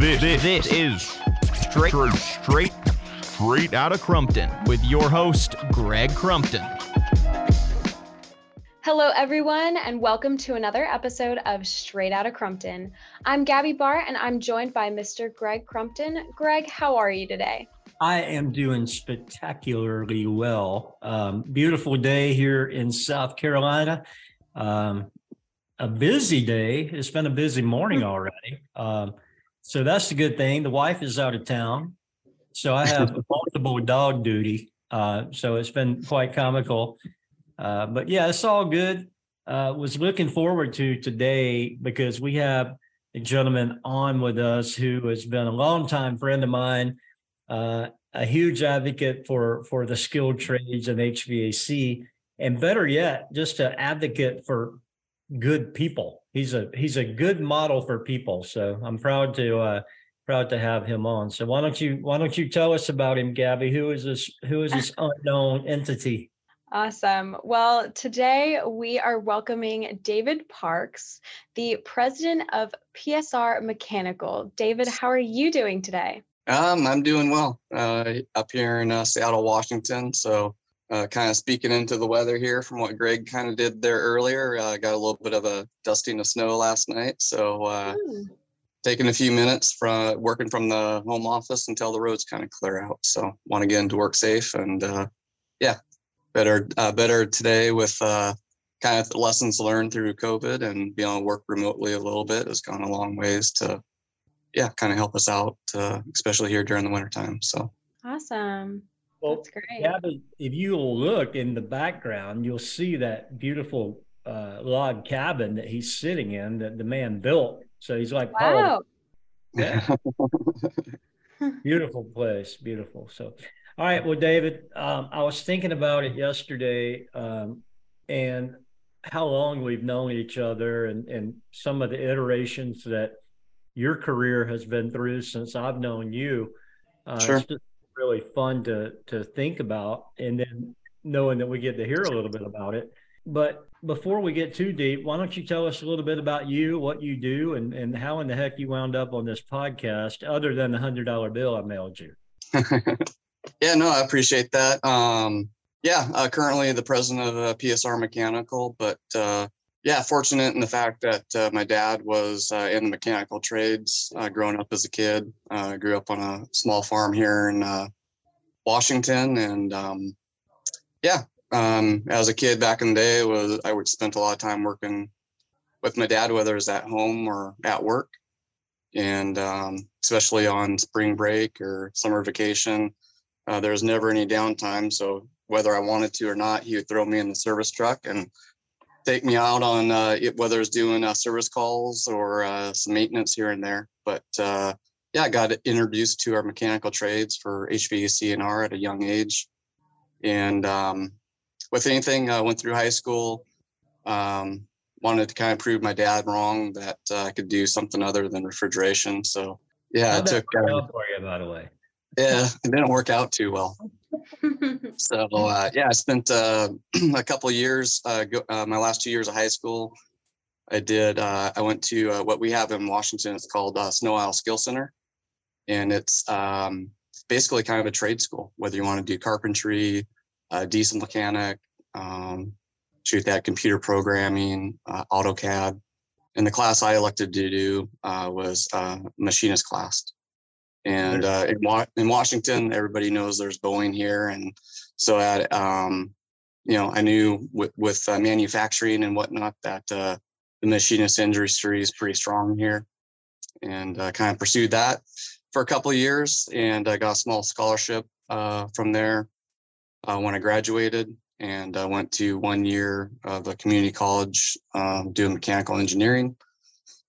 This is straight out of Crumpton with your host, Greg Crumpton. Hello, everyone, and welcome to another episode of Straight Out of Crumpton. I'm Gabby Barr, and I'm joined by Mr. Greg Crumpton. Greg, how are you today? I am doing spectacularly well. Beautiful day here in South Carolina. A busy day. It's been a busy morning already. So that's the good thing. The wife is out of town, so I have multiple dog duty. So it's been quite comical. But yeah, it's all good. Was looking forward to today because we have a gentleman on with us who has been a longtime friend of mine, a huge advocate for the skilled trades and HVAC, and better yet, just an advocate for good people. He's a good model for people. So I'm proud to have him on. So why don't you tell us about him, Gabby? Who is this unknown entity? Awesome. Well, today we are welcoming David Parks, the president of PSR Mechanical. David, how are you doing today? I'm doing well up here in Seattle, Washington. So kind of speaking into the weather here from what Greg kind of did there earlier. I got a little bit of a dusting of snow last night. So taking a few minutes from working from the home office until the roads kind of clear out. So want to get into work safe and better today with kind of the lessons learned through COVID and being able to work remotely a little bit has gone a long ways to, kind of help us out, especially here during the wintertime. So awesome. Well, that's great. Gabby, if you'll look in the background, you'll see that beautiful log cabin that he's sitting in that the man built. So he's like, wow. Yeah. Beautiful place. Beautiful. So. All right. Well, David, I was thinking about it yesterday and how long we've known each other and some of the iterations that your career has been through since I've known you. Sure. It's just really fun to think about, and then knowing that we get to hear a little bit about it. But before we get too deep, why don't you tell us a little bit about you, what you do, and how in the heck you wound up on this podcast other than the $100 bill I mailed you? Yeah, no, I appreciate that. Currently the president of PSR Mechanical, but fortunate in the fact that my dad was in the mechanical trades growing up as a kid. Grew up on a small farm here in Washington, and as a kid back in the day, I would spend a lot of time working with my dad, whether it was at home or at work, and especially on spring break or summer vacation. There was never any downtime, so whether I wanted to or not, he would throw me in the service truck and take me out on whether it's doing service calls or some maintenance here and there. But I got introduced to our mechanical trades for HVAC and R at a young age. And with anything, I went through high school, wanted to kind of prove my dad wrong that I could do something other than refrigeration. So yeah, I took. For you, by the way. Yeah, it didn't work out too well. So, I spent a couple of years, my last 2 years of high school, I went to what we have in Washington. It's called Snow Isle Skill Center. And it's basically kind of a trade school, whether you want to do carpentry, diesel mechanic, computer programming, AutoCAD. And the class I elected to do was machinist class. And in Washington, everybody knows there's Boeing here. And so I knew with manufacturing and whatnot that the machinist industry is pretty strong here. And I kind of pursued that for a couple of years. And I got a small scholarship from there when I graduated. And I went to 1 year of a community college doing mechanical engineering.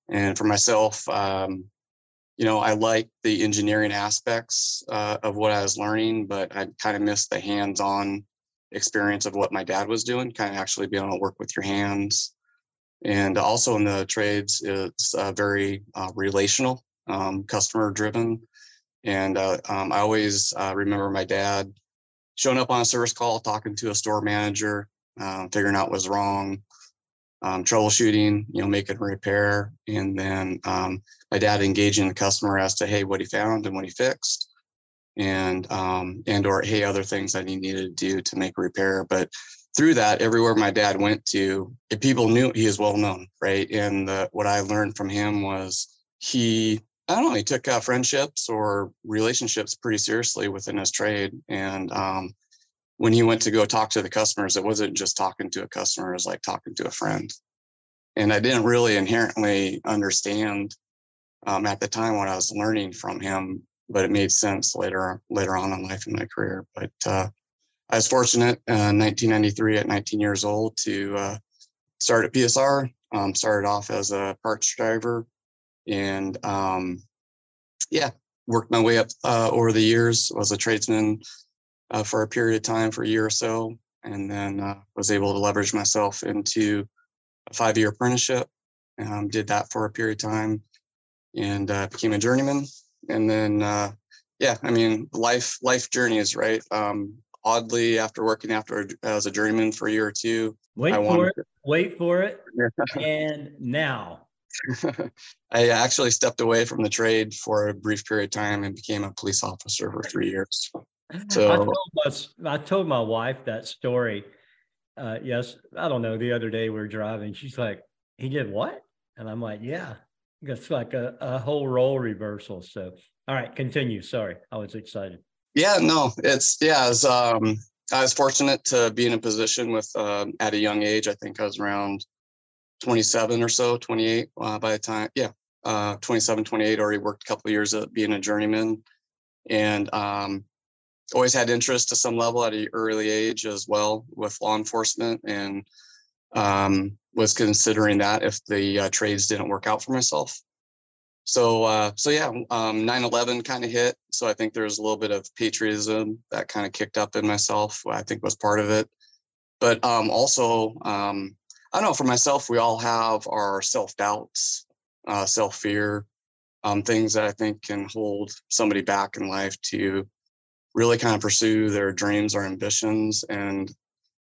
And for myself, I liked the engineering aspects of what I was learning, but I kind of missed the hands-on experience of what my dad was doing, kind of actually being able to work with your hands. And also in the trades, it's very relational, customer-driven. And I always remember my dad showing up on a service call, talking to a store manager, figuring out what's wrong, troubleshooting, making a repair, and then my dad engaging the customer as to, hey, what he found and what he fixed, and or, hey, other things that he needed to do to make a repair. But through that, everywhere my dad went to, people knew he is well known, right? And what I learned from him was he took friendships or relationships pretty seriously within his trade. And when he went to go talk to the customers, it wasn't just talking to a customer, it was like talking to a friend. And I didn't really inherently understand at the time what I was learning from him, but it made sense later on in life in my career. But I was fortunate in 1993 at 19 years old to start at PSR, started off as a parts driver, and worked my way up over the years. Was a tradesman for a period of time, for a year or so, and then was able to leverage myself into a 5-year apprenticeship. Did that for a period of time, and became a journeyman. And then life journeys, right? Oddly, after as a journeyman for a year or two, wait for it and now I actually stepped away from the trade for a brief period of time and became a police officer for 3 years. So I told my wife that story. I don't know, the other day we were driving. She's like, he did what? And I'm like, yeah, it's like a whole role reversal. So, all right, continue. Sorry, I was excited. Yeah, no, I was fortunate to be in a position with, at a young age. I think I was around 27 or so, 28 by the time. Yeah, 27, 28, already worked a couple of years at being a journeyman, and always had interest to some level at an early age as well with law enforcement, and was considering that if the trades didn't work out for myself. So 9/11 kind of hit. So I think there's a little bit of patriotism that kind of kicked up in myself, I think was part of it. But also, I don't know, for myself, we all have our self-doubts, self-fear, things that I think can hold somebody back in life to really kind of pursue their dreams or ambitions. And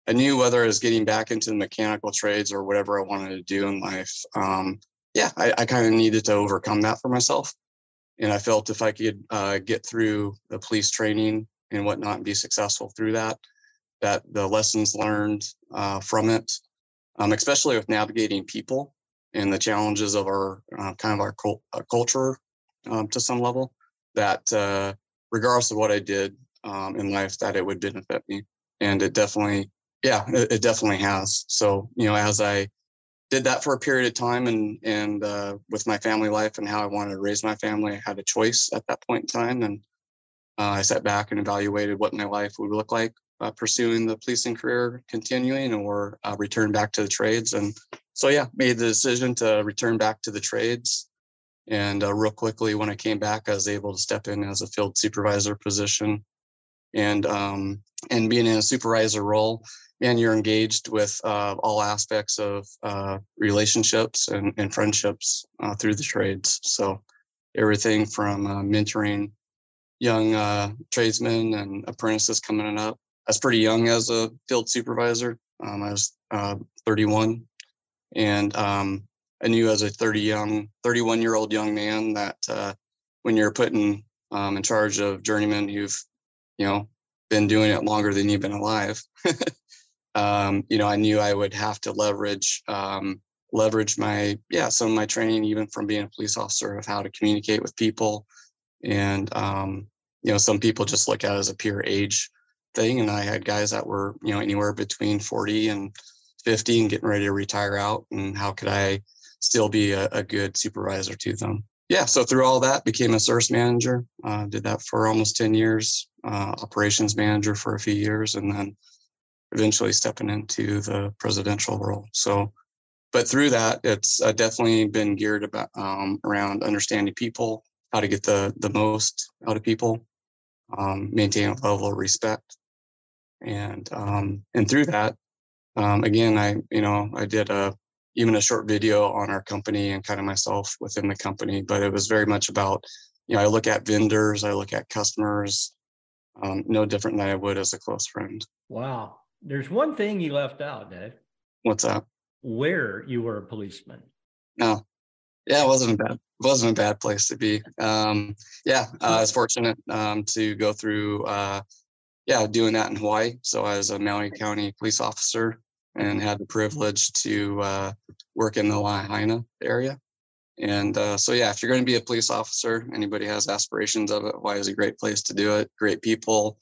I knew whether I was getting back into the mechanical trades or whatever I wanted to do in life, I kind of needed to overcome that for myself. And I felt if I could get through the police training and whatnot and be successful through that, that the lessons learned from it, especially with navigating people and the challenges of our culture to some level, that regardless of what I did in life, that it would benefit me. And it definitely has. So, as I did that for a period of time and with my family life and how I wanted to raise my family, I had a choice at that point in time. And I sat back and evaluated what my life would look like, pursuing the policing career, continuing, or return back to the trades. And so, made the decision to return back to the trades. And real quickly, when I came back, I was able to step in as a field supervisor position. And being in a supervisor role, man, you're engaged with all aspects of relationships and friendships through the trades. So everything from mentoring young tradesmen and apprentices coming up. I was pretty young as a field supervisor. I was 31, and I knew as a 31-year-old young man that when you're put in charge of journeymen who've been doing it longer than you've been alive. I knew I would have to leverage my, some of my training, even from being a police officer, of how to communicate with people. And, some people just look at it as a pure age thing. And I had guys that were, anywhere between 40 and 50 and getting ready to retire out. And how could I still be a good supervisor to them? Yeah, so through all that, became a service manager, did that for almost 10 years, operations manager for a few years, and then eventually stepping into the presidential role. So, but through that, it's definitely been geared about around understanding people, how to get the most out of people, maintain a level of respect. And through that, again, I did even a short video on our company and kind of myself within the company, but it was very much about, I look at vendors, I look at customers, no different than I would as a close friend. Wow. There's one thing you left out, Dave. What's that? where you were a policeman. No. Yeah, it wasn't a bad place to be. I was fortunate to go through doing that in Hawaii. So I was a Maui County police officer and had the privilege to work in the Lahaina area. And if you're going to be a police officer, anybody has aspirations of it, Hawaii is a great place to do it. Great people,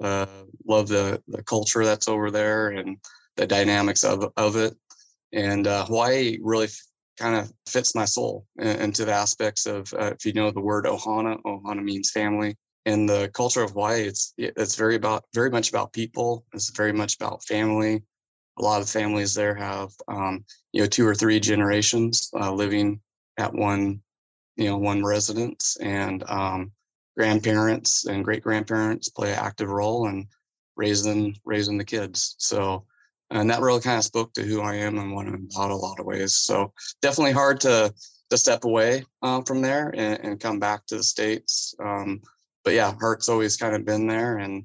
love the culture that's over there and the dynamics of it. And Hawaii really kind of fits my soul into the aspects of, if you know the word Ohana, Ohana means family. And the culture of Hawaii, it's very much about people. It's very much about family. A lot of families there have, 2 or 3 generations living at one residence, and grandparents and great grandparents play an active role in raising the kids. So, and that really kind of spoke to who I am and what I'm about a lot of ways. So definitely hard to step away from there and come back to the States. But yeah, heart's always kind of been there, and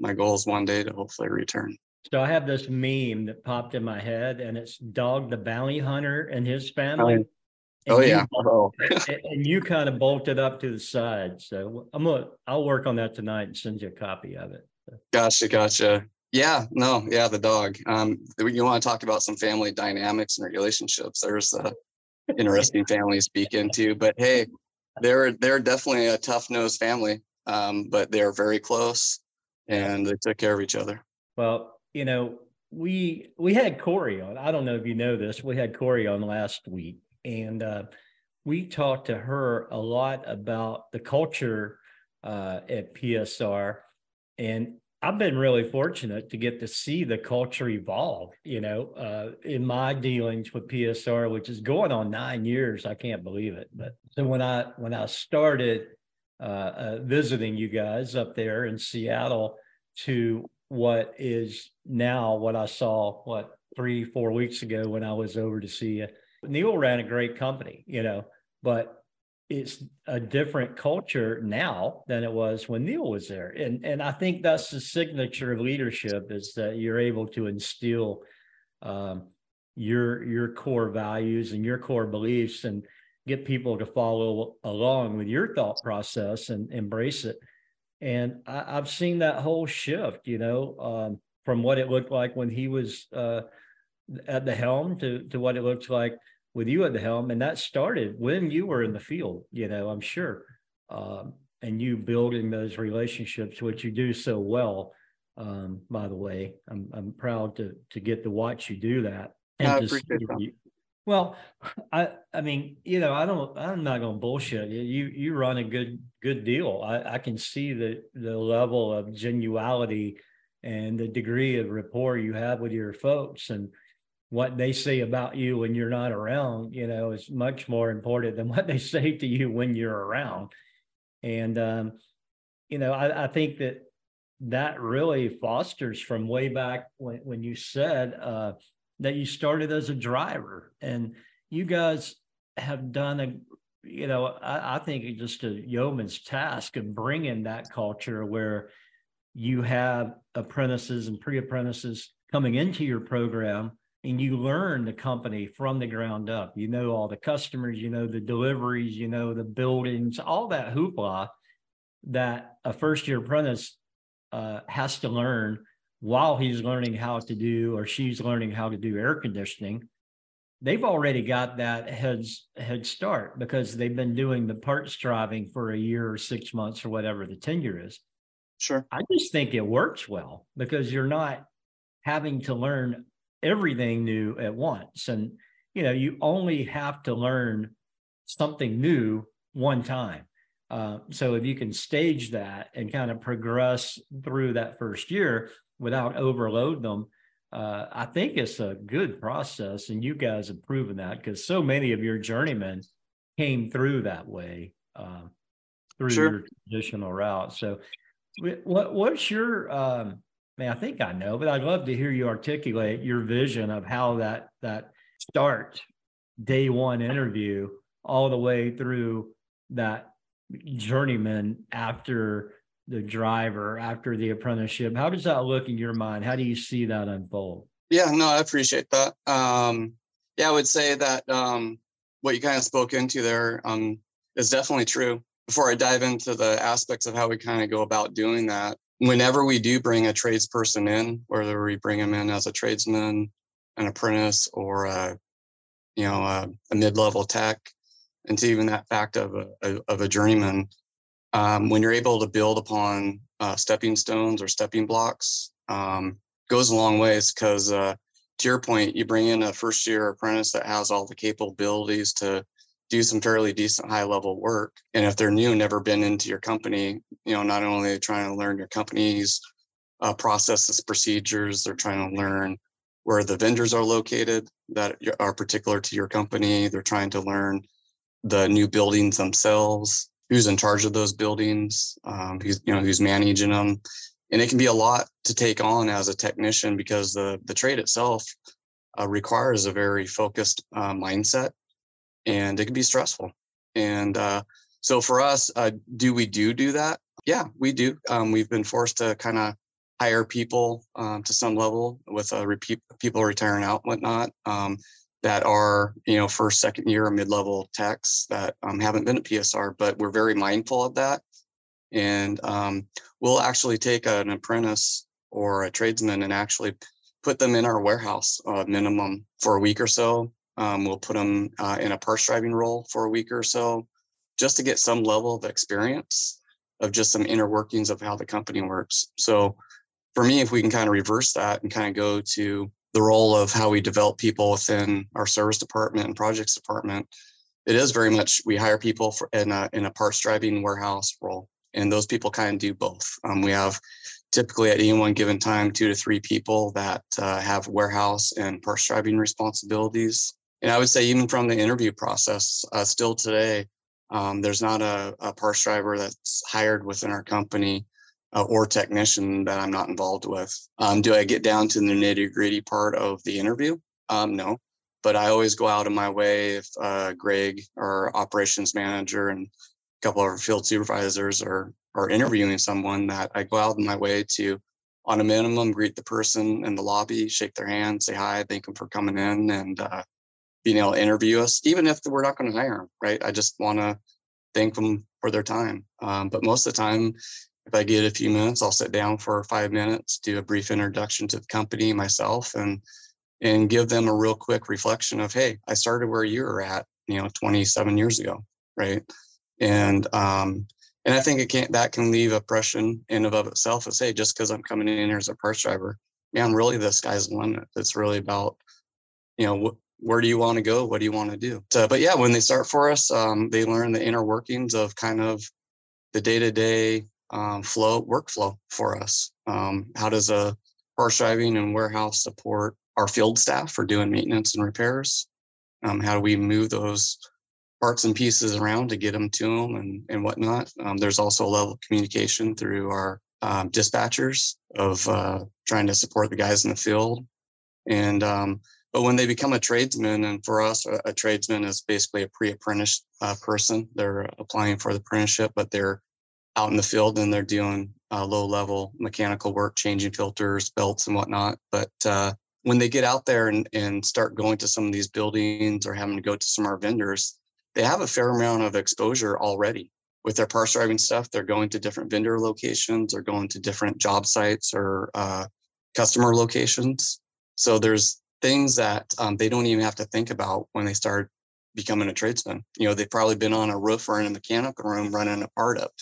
my goal is one day to hopefully return. So I have this meme that popped in my head, and it's Dog the Bounty Hunter and his family. And you kind of bolted up to the side. So I'll work on that tonight and send you a copy of it. Gotcha. The dog. You want to talk about some family dynamics and relationships. There's interesting family to speak into, but hey, they're definitely a tough-nosed family, but they're very close and they took care of each other. Well, we had Corey on. I don't know if you know this. We had Corey on last week, and we talked to her a lot about the culture at PSR. And I've been really fortunate to get to see the culture evolve, in my dealings with PSR, which is going on 9 years. I can't believe it. But so when I started visiting you guys up there in Seattle to what is now what I saw, 3-4 weeks ago when I was over to see you. Neil ran a great company, but it's a different culture now than it was when Neil was there. And I think that's the signature of leadership, is that you're able to instill your core values and your core beliefs and get people to follow along with your thought process and embrace it. And I've seen that whole shift, from what it looked like when he was at the helm to what it looks like with you at the helm. And that started when you were in the field, I'm sure. And you building those relationships, which you do so well, by the way. I'm proud to get to watch you do that. And I appreciate that. Well, I'm not going to bullshit you. You run a good deal. I can see the level of genuality and the degree of rapport you have with your folks, and what they say about you when you're not around, is much more important than what they say to you when you're around. And, I think that really fosters from way back when you said that you started as a driver, and you guys have done I think just a yeoman's task of bringing that culture where you have apprentices and pre-apprentices coming into your program, and you learn the company from the ground up. All the customers, the deliveries, the buildings, all that hoopla that a first-year apprentice has to learn while he's learning how to do, or she's learning how to do, air conditioning. They've already got that head start because they've been doing the parts driving for a year or 6 months or whatever the tenure is. Sure. I just think it works well because you're not having to learn everything new at once. And, you only have to learn something new one time. So if you can stage that and kind of progress through that first year without overload them, I think it's a good process, and you guys have proven that because so many of your journeymen came through that way, through your traditional route. So what's your, I think I know, but I'd love to hear you articulate your vision of how that start day one interview all the way through that journeyman after the driver, after the apprenticeship. How does that look in your mind? How do you see that unfold? Yeah, no, I appreciate that. Yeah, I would say that what you kind of spoke into there is definitely true. Before I dive into the aspects of how we kind of go about doing that, whenever we do bring a tradesperson in, whether we bring them in as a tradesman, an apprentice, or a mid-level tech, and to even that fact of a journeyman, when you're able to build upon stepping stones or stepping blocks, goes a long ways. Because to your point, you bring in a first-year apprentice that has all the capabilities to do some fairly decent high-level work. And if they're new, never been into your company, not only are they trying to learn your company's processes, procedures, they're trying to learn where the vendors are located that are particular to your company. They're trying to learn the new buildings themselves, who's in charge of those buildings, who's managing them. And it can be a lot to take on as a technician, because the trade itself requires a very focused mindset, and it can be stressful. And so for us, do we do that? Yeah, we do. We've been forced to kind of hire people to some level, with people retiring out and whatnot, that are, first, second year or mid-level techs that haven't been at PSR, but we're very mindful of that. And we'll actually take an apprentice or a tradesman and actually put them in our warehouse minimum for a week or so. We'll put them in a parts driving role for a week or so, just to get some level of experience of just some inner workings of how the company works. So for me, if we can kind of reverse that and kind of go to the role of how we develop people within our service department and projects department, it is very much we hire people in a parts driving warehouse role. And those people kind of do both. We have typically at any one given time, 2 to 3 people that have warehouse and parts driving responsibilities. And I would say even from the interview process, still today, there's not a parts driver that's hired within our company or technician that I'm not involved with. Do I get down to the nitty-gritty part of the interview? No, but I always go out of my way if Greg, our operations manager, and couple of our field supervisors are interviewing someone, that I go out of my way to, on a minimum, greet the person in the lobby, shake their hand, say hi, thank them for coming in, and being able to interview us, even if we're not going to hire them, right? I just want to thank them for their time. But most of the time, if I get a few minutes, I'll sit down for 5 minutes, do a brief introduction to the company, myself, and give them a real quick reflection of, hey, I started where you were at, 27 years ago, right? And I think that can leave impression in and of itself as, hey, just because I'm coming in here as a parts driver, man, really the sky's the limit. It's really about, where do you want to go? What do you want to do? So, but yeah, when they start for us, they learn the inner workings of kind of the day-to-day workflow for us. How does a parts driving and warehouse support our field staff for doing maintenance and repairs? How do we move those parts and pieces around to get them to them and whatnot. There's also a level of communication through our dispatchers of trying to support the guys in the field. And but when they become a tradesman, and for us, a tradesman is basically a pre-apprentice person. They're applying for the apprenticeship, but they're out in the field and they're doing low-level mechanical work, changing filters, belts, and whatnot. But when they get out there and start going to some of these buildings or having to go to some of our vendors, they have a fair amount of exposure already with their parts driving stuff. They're going to different vendor locations or going to different job sites or customer locations. So there's things that they don't even have to think about when they start becoming a tradesman. They've probably been on a roof or in a mechanical room running a part up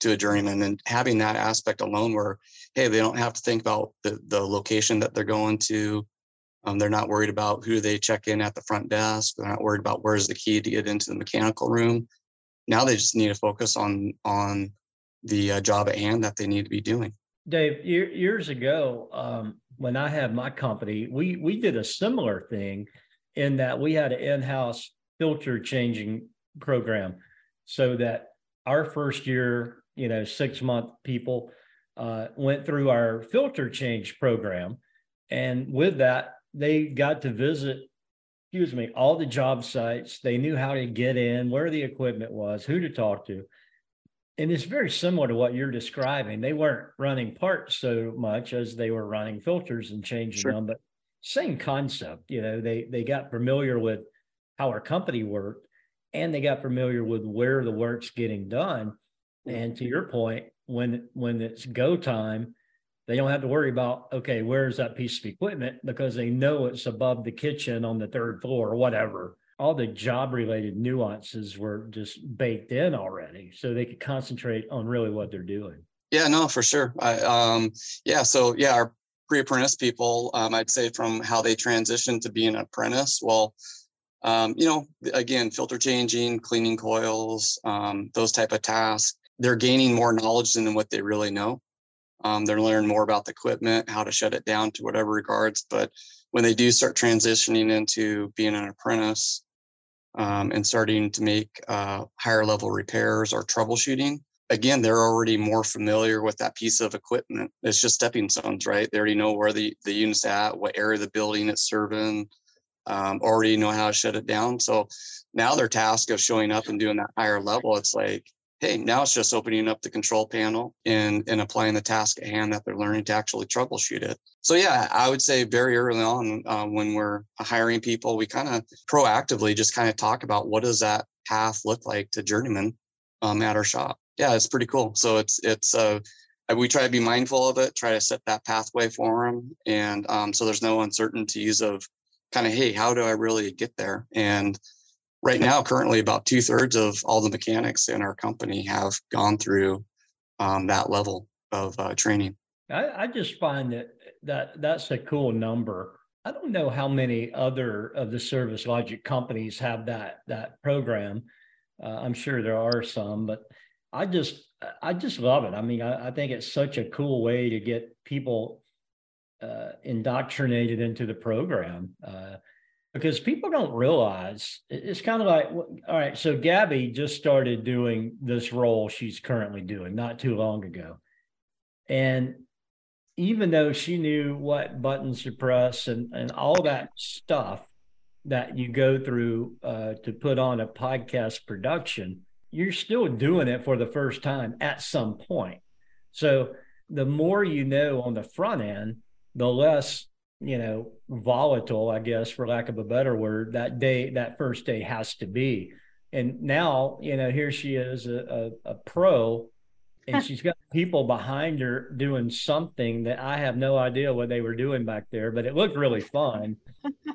to a journeyman, and having that aspect alone where, hey, they don't have to think about the location that they're going to. They're not worried about who they check in at the front desk. They're not worried about where's the key to get into the mechanical room. Now they just need to focus on the job at hand that they need to be doing. Dave, years ago, when I had my company, we did a similar thing in that we had an in-house filter changing program so that our first year, 6-month people went through our filter change program. And with that, they got to visit, all the job sites. They knew how to get in, where the equipment was, who to talk to. And it's very similar to what you're describing. They weren't running parts so much as they were running filters and changing them, but same concept. You know, they got familiar with how our company worked, and they got familiar with where the work's getting done. And to your point, when it's go time, they don't have to worry about, okay, where's that piece of equipment? Because they know it's above the kitchen on the third floor or whatever. All the job-related nuances were just baked in already, so they could concentrate on really what they're doing. Yeah, no, for sure. So our pre-apprentice people, I'd say from how they transitioned to being an apprentice, well, again, filter changing, cleaning coils, those type of tasks, they're gaining more knowledge than what they really know. They're learning more about the equipment, how to shut it down to whatever regards. But when they do start transitioning into being an apprentice and starting to make higher level repairs or troubleshooting, again, they're already more familiar with that piece of equipment. It's just stepping stones, right? They already know where the unit's at, what area of the building it's serving, already know how to shut it down. So now their task of showing up and doing that higher level, it's like, hey, now it's just opening up the control panel and applying the task at hand that they're learning to actually troubleshoot it. So yeah, I would say very early on when we're hiring people, we kind of proactively just kind of talk about what does that path look like to journeyman at our shop. Yeah, it's pretty cool. So it's we try to be mindful of it, try to set that pathway for them. And so there's no uncertainties of kind of, hey, how do I really get there? And right now, currently, about 2/3 of all the mechanics in our company have gone through that level of training. I just find that's a cool number. I don't know how many other of the Service Logic companies have that program. I'm sure there are some, but I just love it. I mean, I think it's such a cool way to get people indoctrinated into the program. Because people don't realize, it's kind of like, all right, so Gabby just started doing this role she's currently doing not too long ago. And even though she knew what buttons to press and all that stuff that you go through to put on a podcast production, you're still doing it for the first time at some point. So the more you know on the front end, the less volatile, I guess, for lack of a better word, that first day has to be. And now, here she is, a pro, and she's got people behind her doing something that I have no idea what they were doing back there, but it looked really fun.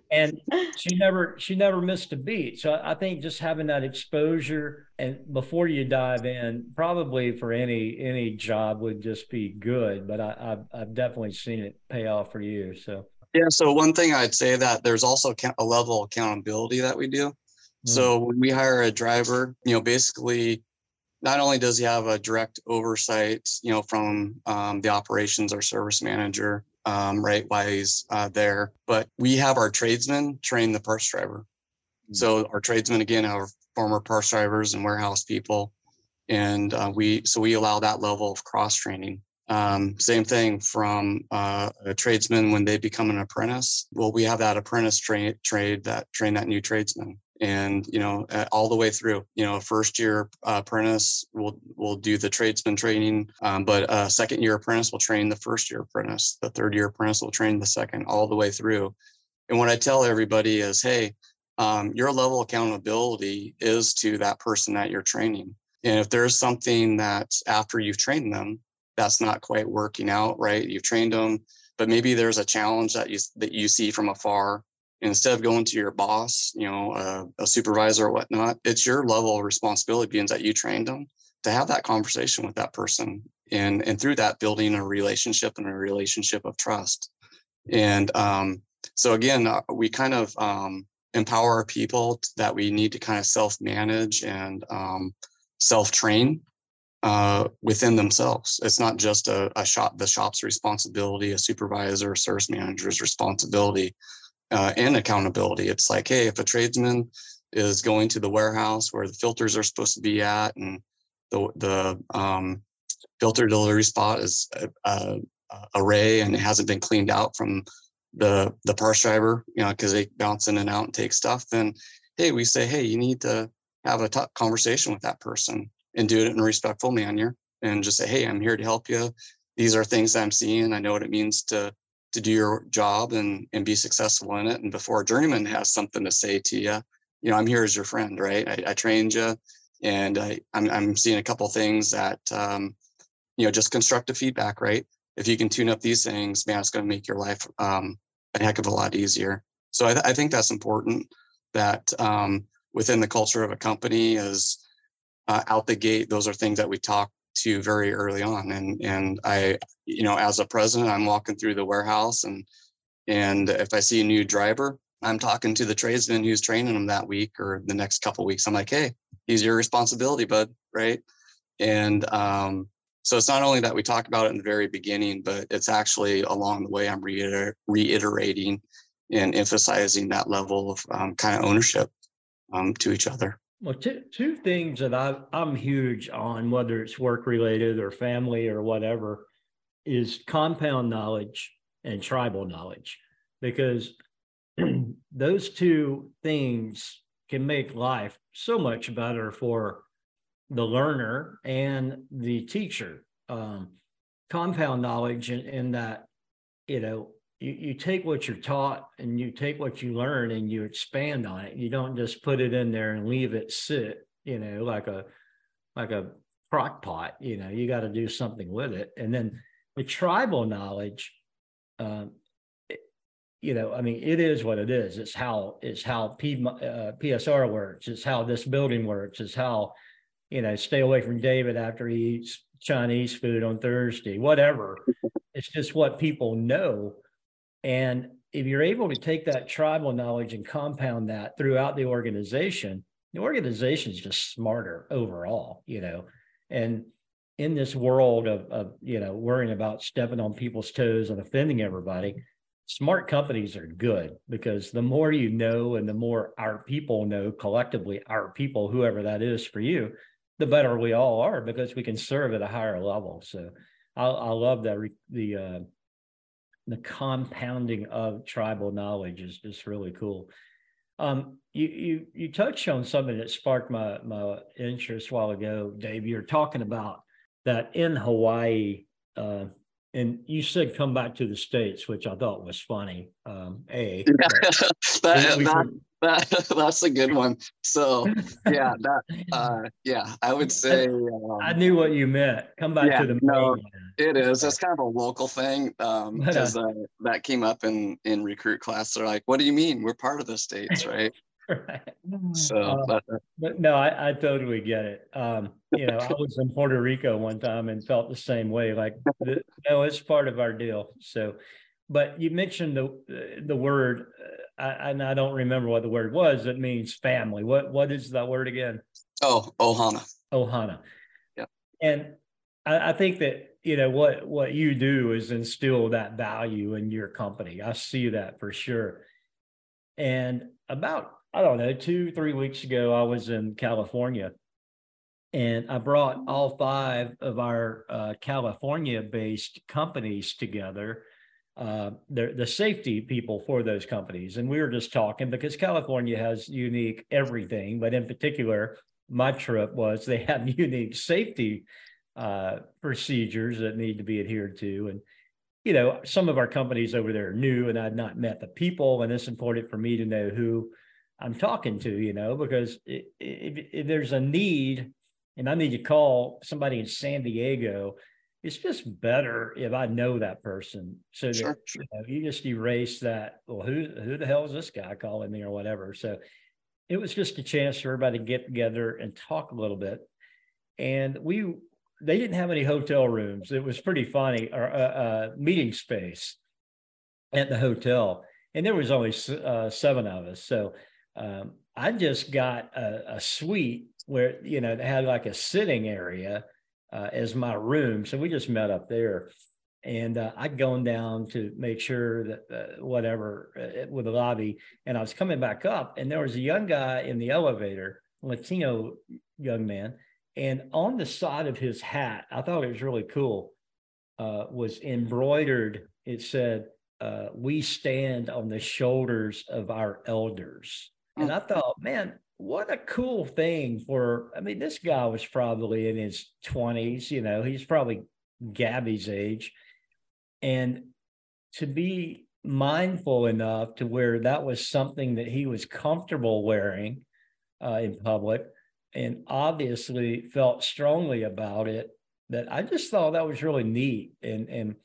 And she never missed a beat. So I think just having that exposure and before you dive in, probably for any job would just be good. But I've definitely seen it pay off for you. So. Yeah. So one thing I'd say that there's also a level of accountability that we do. Mm-hmm. So when we hire a driver, basically not only does he have a direct oversight, from the operations or service manager, right, while he's there, but we have our tradesmen train the parts driver. Mm-hmm. So our tradesmen, again, are former parts drivers and warehouse people. And we allow that level of cross training. Same thing from a tradesman when they become an apprentice. Well, we have that apprentice train that new tradesman, and all the way through. First year apprentice will do the tradesman training, but a second year apprentice will train the first year apprentice. The third year apprentice will train the second, all the way through. And what I tell everybody is, hey, your level of accountability is to that person that you're training. And if there's something that after you've trained them, that's not quite working out, right? You've trained them, but maybe there's a challenge that you see from afar. Instead of going to your boss, a supervisor or whatnot, it's your level of responsibility being that you trained them to have that conversation with that person. And through that, building a relationship and a relationship of trust. And so again, we kind of empower our people that we need to kind of self-manage and self-train within themselves. It's not just the shop's responsibility, a supervisor, a service manager's responsibility and accountability. It's like, hey, if a tradesman is going to the warehouse where the filters are supposed to be at, and the filter delivery spot is array and it hasn't been cleaned out from the parts driver, because they bounce in and out and take stuff, then hey, we say, hey, you need to have a tough conversation with that person. And do it in a respectful manner and just say, hey, I'm here to help you. These are things I'm seeing. I know what it means to to do your job and be successful in it. And before a journeyman has something to say to you, you know, I'm here as your friend, right? I trained you, and I'm seeing a couple things that, you know, just constructive feedback, right? If you can tune up these things, man, it's going to make your life a heck of a lot easier. So I think that's important, that within the culture of a company is out the gate. Those are things that we talk to very early on. And I, you know, as a president, I'm walking through the warehouse, and if I see a new driver, I'm talking to the tradesman who's training them that week or the next couple of weeks. I'm like, hey, he's your responsibility, bud. Right. And so it's not only that we talk about it in the very beginning, but it's actually along the way I'm reiterating and emphasizing that level of kind of ownership to each other. Well, two things that I'm huge on, whether it's work-related or family or whatever, is compound knowledge and tribal knowledge, because those two things can make life so much better for the learner and the teacher. Compound knowledge in that, you know, you take what you're taught and you take what you learn and you expand on it. You don't just put it in there and leave it sit, you know, like a crock pot. You know, you got to do something with it. And then the tribal knowledge, you know, I mean, it is what it is. It's how PSR works. It's how this building works. It's how, you know, stay away from David after he eats Chinese food on Thursday, whatever. It's just what people know. And if you're able to take that tribal knowledge and compound that throughout the organization is just smarter overall, you know. And in this world of you know, worrying about stepping on people's toes and offending everybody, smart companies are good, because the more you know and the more our people know collectively, our people, whoever that is for you, the better we all are, because we can serve at a higher level. So I love that the compounding of tribal knowledge is just really cool. You touched on something that sparked my interest a while ago, Dave. You're talking about that in Hawaii, and you said come back to the States, which I thought was funny. That's a good one. So yeah, I would say I knew what you meant. Come back to the mainland. It is. It's kind of a local thing, because that came up in recruit class. They're like, "What do you mean? We're part of the States, right?" Right. So, but no, I totally get it. You know, I was in Puerto Rico one time and felt the same way. Like, no, it's part of our deal. So, but you mentioned the word. And I don't remember what the word was. It means family. What is that word again? Oh, Ohana. Ohana. Yeah. And I think that, you know, what you do is instill that value in your company. I see that for sure. And about, I don't know, 2-3 weeks ago, I was in California, and I brought all 5 of our California-based companies together. The safety people for those companies. And we were just talking, because California has unique everything, but in particular, my trip was they have unique safety procedures that need to be adhered to. And, you know, some of our companies over there are new, and I'd not met the people, and it's important for me to know who I'm talking to, you know, because if there's a need and I need to call somebody in San Diego, it's just better if I know that person. So sure, that, you know, you just erase that, well, who the hell is this guy calling me or whatever. So it was just a chance for everybody to get together and talk a little bit. And they didn't have any hotel rooms. It was pretty funny, or meeting space at the hotel. And there was only 7 of us. So I just got a suite where, you know, they had like a sitting area as my room. So we just met up there, and I'd gone down to make sure that with the lobby, and I was coming back up, and there was a young guy in the elevator, Latino young man. And on the side of his hat, I thought it was really cool, was embroidered. It said, "We stand on the shoulders of our elders." And I thought, man, what a cool thing for, I mean, this guy was probably in his 20s, you know, he's probably Gabby's age. And to be mindful enough to where that was something that he was comfortable wearing in public and obviously felt strongly about it, that I just thought that was really neat. And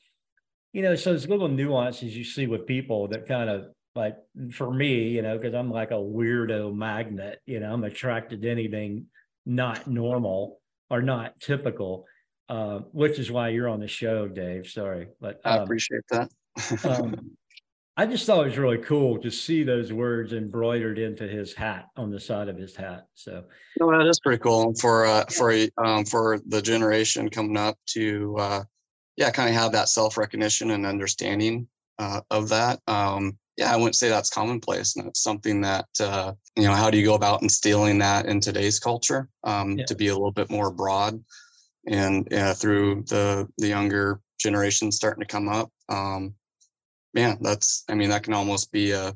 you know, so there's little nuances you see with people that kind of, like, for me, you know, because I'm like a weirdo magnet, you know, I'm attracted to anything not normal or not typical, which is why you're on the show, Dave. Sorry, but I appreciate that. I just thought it was really cool to see those words embroidered into his hat, on the side of his hat. So no, that is pretty cool for the generation coming up to, yeah, kind of have that self-recognition and understanding of that. Yeah, I wouldn't say that's commonplace, and it's something that, you know, how do you go about instilling that in today's culture to be a little bit more broad and through the younger generation starting to come up. Man, that's, I mean, that can almost be a,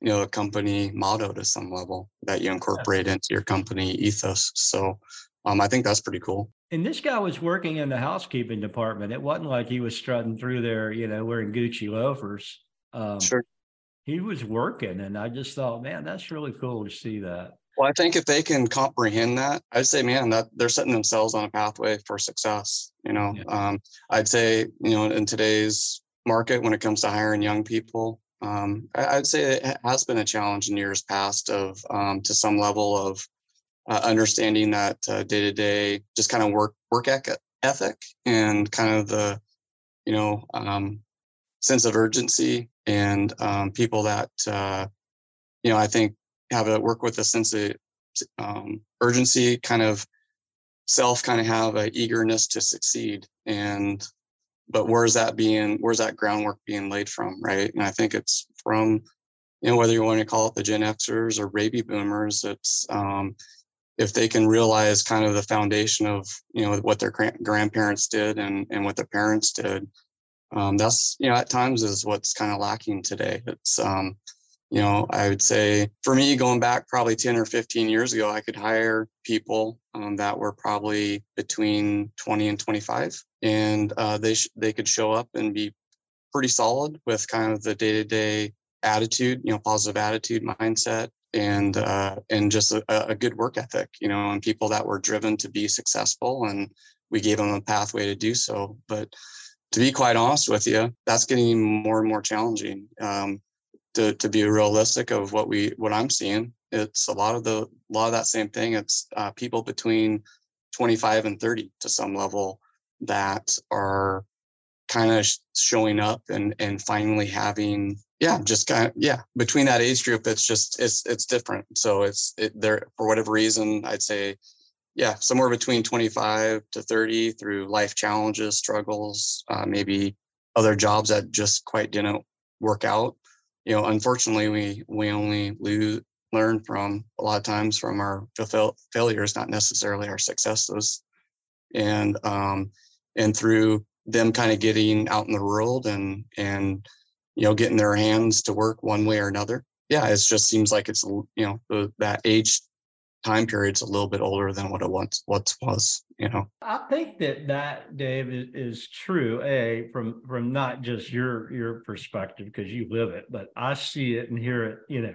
you know, a company motto to some level that you incorporate into your company ethos. So I think that's pretty cool. And this guy was working in the housekeeping department. It wasn't like he was strutting through there, you know, wearing Gucci loafers. Sure. He was working, and I just thought, man, that's really cool to see that. Well, I think if they can comprehend that, I'd say, man, that they're setting themselves on a pathway for success. You know, I'd say, you know, in today's market, when it comes to hiring young people, I'd say it has been a challenge in years past of, to some level of understanding that day-to-day just kind of work ethic and kind of the, you know, sense of urgency, and people that, you know, I think have a work with a sense of urgency, kind of self, kind of have an eagerness to succeed. And, but where's that groundwork being laid from, right? And I think it's from, you know, whether you want to call it the Gen Xers or baby boomers, it's if they can realize kind of the foundation of, you know, what their grandparents did and what their parents did, that's, you know, at times is what's kind of lacking today. It's, you know, I would say for me, going back probably 10 or 15 years ago, I could hire people that were probably between 20 and 25, and they could show up and be pretty solid with kind of the day-to-day attitude, you know, positive attitude, mindset, and just a good work ethic, you know, and people that were driven to be successful, and we gave them a pathway to do so. But to be quite honest with you, that's getting more and more challenging. To be realistic of what I'm seeing, it's a lot of that same thing. It's people between 25 and 30 to some level that are kind of showing up and finally having, between that age group, it's just, it's different. So they're, for whatever reason, I'd say, yeah, somewhere between 25 to 30 through life challenges, struggles, maybe other jobs that just quite didn't work out. You know, unfortunately, we only learn from a lot of times from our failures, not necessarily our successes. And through them kind of getting out in the world and, you know, getting their hands to work one way or another. Yeah, it just seems like it's, you know, that age time period's a little bit older than what it once was, you know. I think that Dave is true, from not just your perspective, because you live it, but I see it and hear it, you know,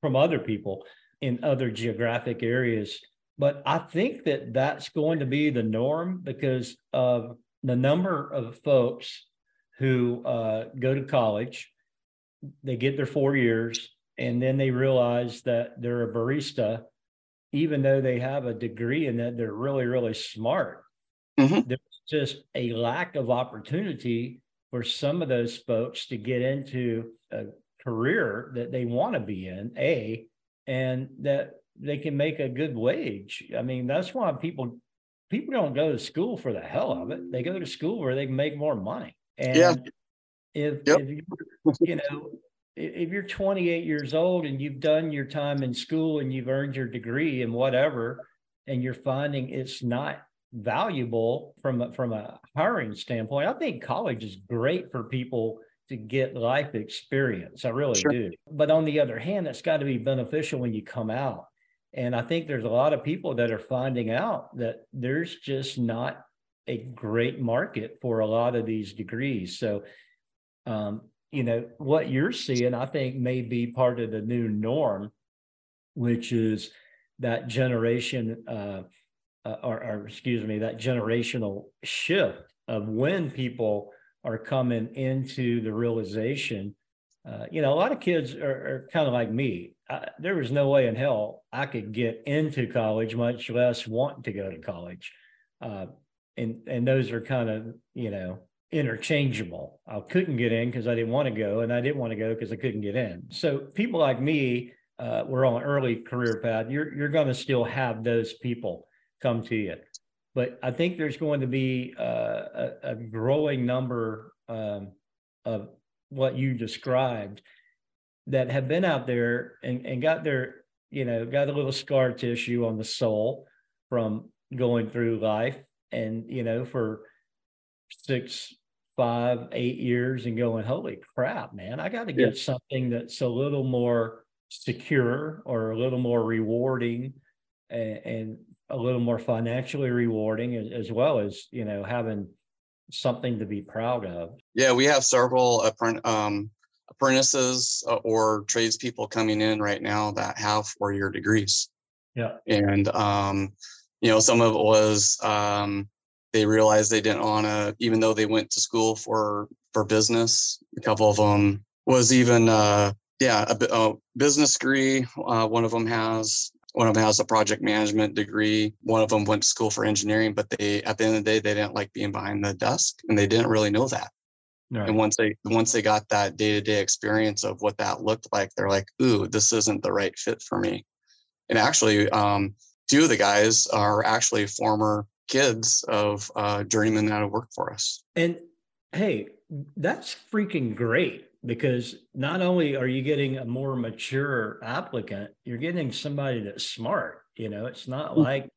from other people in other geographic areas. But I think that that's going to be the norm because of the number of folks who go to college, they get their 4 years, and then they realize that they're a barista, even though they have a degree and that they're really, really smart. Mm-hmm. There's just a lack of opportunity for some of those folks to get into a career that they want to be in, and that they can make a good wage. I mean, that's why people don't go to school for the hell of it. They go to school where they can make more money. And if you're 28 years old and you've done your time in school and you've earned your degree and whatever, and you're finding it's not valuable from a hiring standpoint, I think college is great for people to get life experience. I really do. But on the other hand, it's got to be beneficial when you come out. And I think there's a lot of people that are finding out that there's just not a great market for a lot of these degrees. So you know, what you're seeing, I think, may be part of the new norm, which is that generation, that generational shift of when people are coming into the realization. You know, a lot of kids are kind of like me. There was no way in hell I could get into college, much less want to go to college. And those are kind of, you know, interchangeable. I couldn't get in because I didn't want to go, and I didn't want to go because I couldn't get in. So people like me were on an early career path. You're going to still have those people come to you. But I think there's going to be a growing number of what you described that have been out there and got their, you know, got a little scar tissue on the soul from going through life and, you know, for 6, 5, 8 years and going, holy crap, man, I got to get something that's a little more secure or a little more rewarding and a little more financially rewarding, as well as, you know, having something to be proud of. Yeah, we have several apprentices or tradespeople coming in right now that have 4-year degrees. Yeah. And, you know, some of it was they realized they didn't want to, even though they went to school for business. A couple of them was even, a business degree. One of them has a project management degree. One of them went to school for engineering, but they, at the end of the day, they didn't like being behind the desk, and they didn't really know that. Right. And once they got that day-to-day experience of what that looked like, they're like, ooh, this isn't the right fit for me. And actually, two of the guys are actually former kids of journeymen that have worked for us. And hey, that's freaking great, because not only are you getting a more mature applicant, you're getting somebody that's smart. You know, it's not like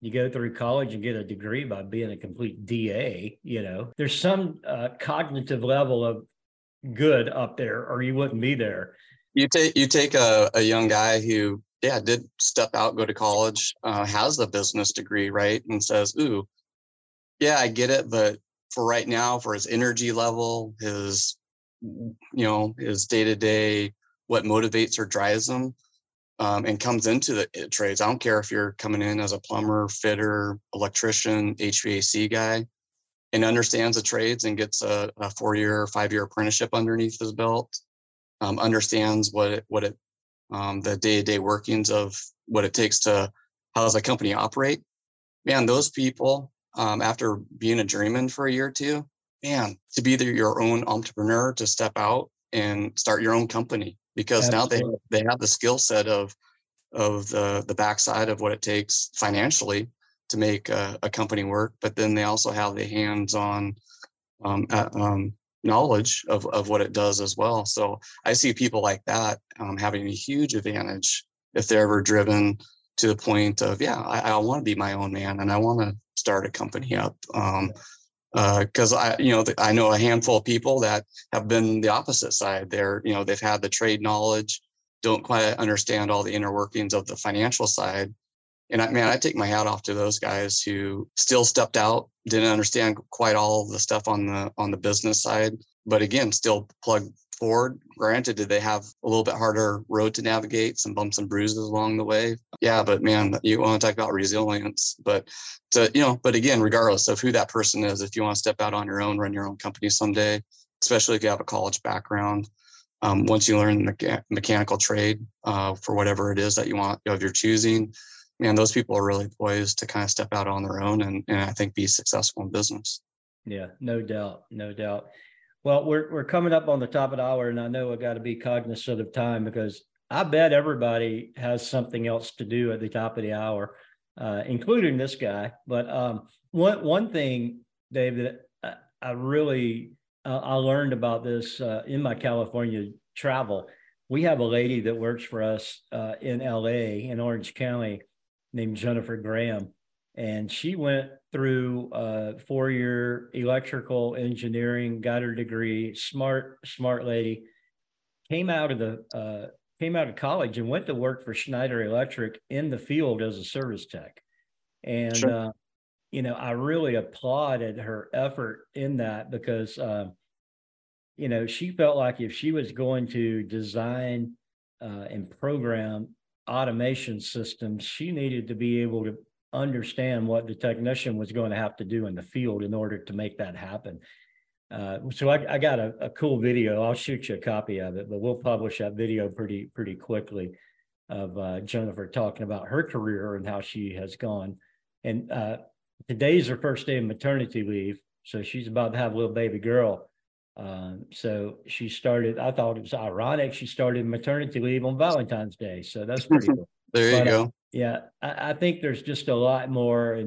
you go through college and get a degree by being a complete DA, you know. There's some cognitive level of good up there, or you wouldn't be there. You take a young guy who, did step out, go to college, has a business degree, right? And says, ooh, yeah, I get it. But for right now, for his energy level, his, you know, his day-to-day, what motivates or drives him. And comes into the trades. I don't care if you're coming in as a plumber, fitter, electrician, HVAC guy, and understands the trades and gets a 4-year, 5-year apprenticeship underneath his belt, understands what the day-to-day workings of what it takes to, how does a company operate? Man, those people, after being a journeyman for a year or two, man, to be your own entrepreneur, to step out and start your own company. Because Absolutely. Now they have the skill set of the backside of what it takes financially to make a company work, but then they also have the hands-on knowledge of what it does as well. So I see people like that having a huge advantage if they're ever driven to the point of, I want to be my own man and I want to start a company up. Because I know a handful of people that have been the opposite side. They're, you know, they've had the trade knowledge, don't quite understand all the inner workings of the financial side. And I take my hat off to those guys who still stepped out, didn't understand quite all of the stuff on the business side, but again, still plugged forward. Granted, did they have a little bit harder road to navigate, some bumps and bruises along the way? Yeah, but man, you want to talk about resilience. But again, regardless of who that person is, if you want to step out on your own, run your own company someday, especially if you have a college background, once you learn the mechanical trade for whatever it is that you want of your choosing, man, those people are really poised to kind of step out on their own and I think be successful in business. Yeah, no doubt. Well, we're coming up on the top of the hour, and I know I got to be cognizant of time because I bet everybody has something else to do at the top of the hour, including this guy. But one thing, Dave, that I learned about this in my California travel. We have a lady that works for us in L.A. in Orange County named Jennifer Graham, and she went through 4-year electrical engineering, got her degree, smart lady, came out of college and went to work for Schneider Electric in the field as a service tech. And, sure. I really applauded her effort in that because you know, she felt like if she was going to design and program automation systems, she needed to be able to understand what the technician was going to have to do in the field in order to make that happen. So I got a cool video. I'll shoot you a copy of it, but we'll publish that video pretty quickly of Jennifer talking about her career and how she has gone. And today's her first day of maternity leave. So she's about to have a little baby girl. So she started, I thought it was ironic, she started maternity leave on Valentine's Day. So that's pretty cool. There you go. Yeah, I think there's just a lot more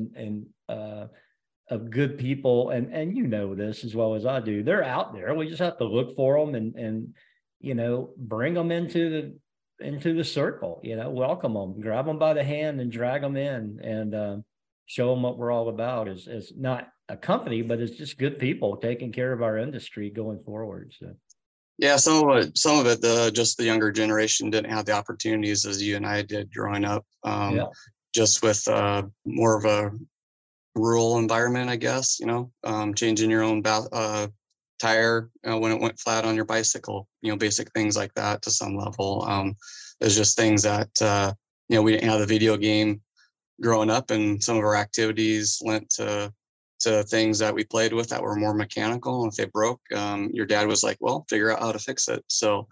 of good people, and you know this as well as I do. They're out there. We just have to look for them and you know, bring them into the circle. You know, welcome them, grab them by the hand, and drag them in, and show them what we're all about. Is not a company, but it's just good people taking care of our industry going forward. So. Yeah, some of it, just the younger generation didn't have the opportunities as you and I did growing up, just with more of a rural environment, I guess, you know, changing your own tire when it went flat on your bicycle, you know, basic things like that to some level. There's just things that, you know, we didn't have the video game growing up, and some of our activities lent to things that we played with that were more mechanical. And if they broke, your dad was like, well, figure out how to fix it. So,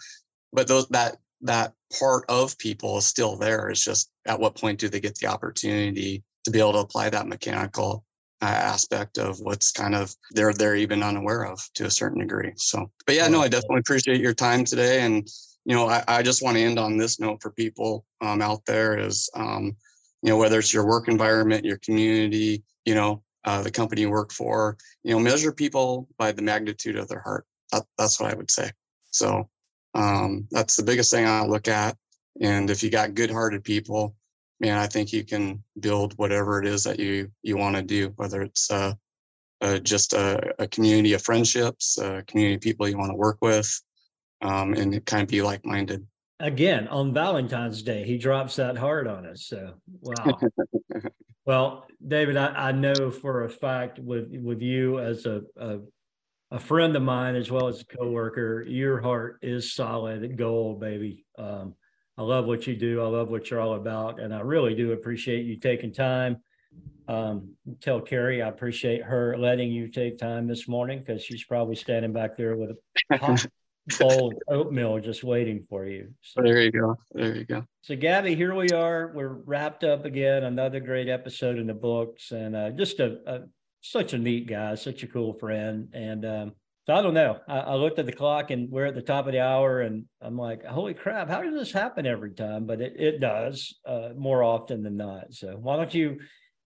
but that part of people is still there. It's just at what point do they get the opportunity to be able to apply that mechanical aspect of what's kind of they're even unaware of to a certain degree. So, but yeah, no, I definitely appreciate your time today. And, you know, I just want to end on this note for people out there is, you know, whether it's your work environment, your community, you know, the company you work for, you know, measure people by the magnitude of their heart. That's what I would say. So that's the biggest thing I look at. And if you got good-hearted people, man, I think you can build whatever it is that you want to do, whether it's just a community of friendships, a community of people you want to work with, and kind of be like-minded. Again, on Valentine's Day, he drops that heart on us. So, wow. Well, David, I know for a fact with you as a friend of mine, as well as a coworker, your heart is solid gold, baby. I love what you do. I love what you're all about. And I really do appreciate you taking time. Tell Carrie, I appreciate her letting you take time this morning, because she's probably standing back there with a hot bowl of oatmeal just waiting for you. So, there you go. So Gabby, here we are. We're wrapped up again, another great episode in the books, and just such a neat guy, such a cool friend. And so I don't know, I looked at the clock and we're at the top of the hour, and I'm like, holy crap, how does this happen every time? But it does more often than not. So why don't you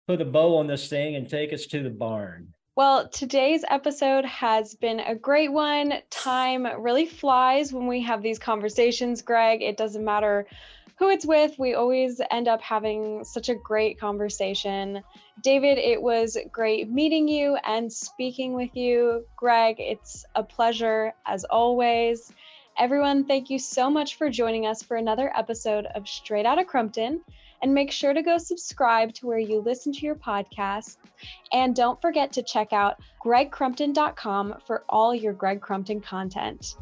put a bow on this thing and take us to the barn? Well, today's episode has been a great one. Time really flies when we have these conversations, Greg. It doesn't matter who it's with. We always end up having such a great conversation. David, it was great meeting you and speaking with you. Greg, it's a pleasure as always. Everyone, thank you so much for joining us for another episode of Straight Outta Crumpton. And make sure to go subscribe to where you listen to your podcast. And don't forget to check out gregcrumpton.com for all your Greg Crumpton content.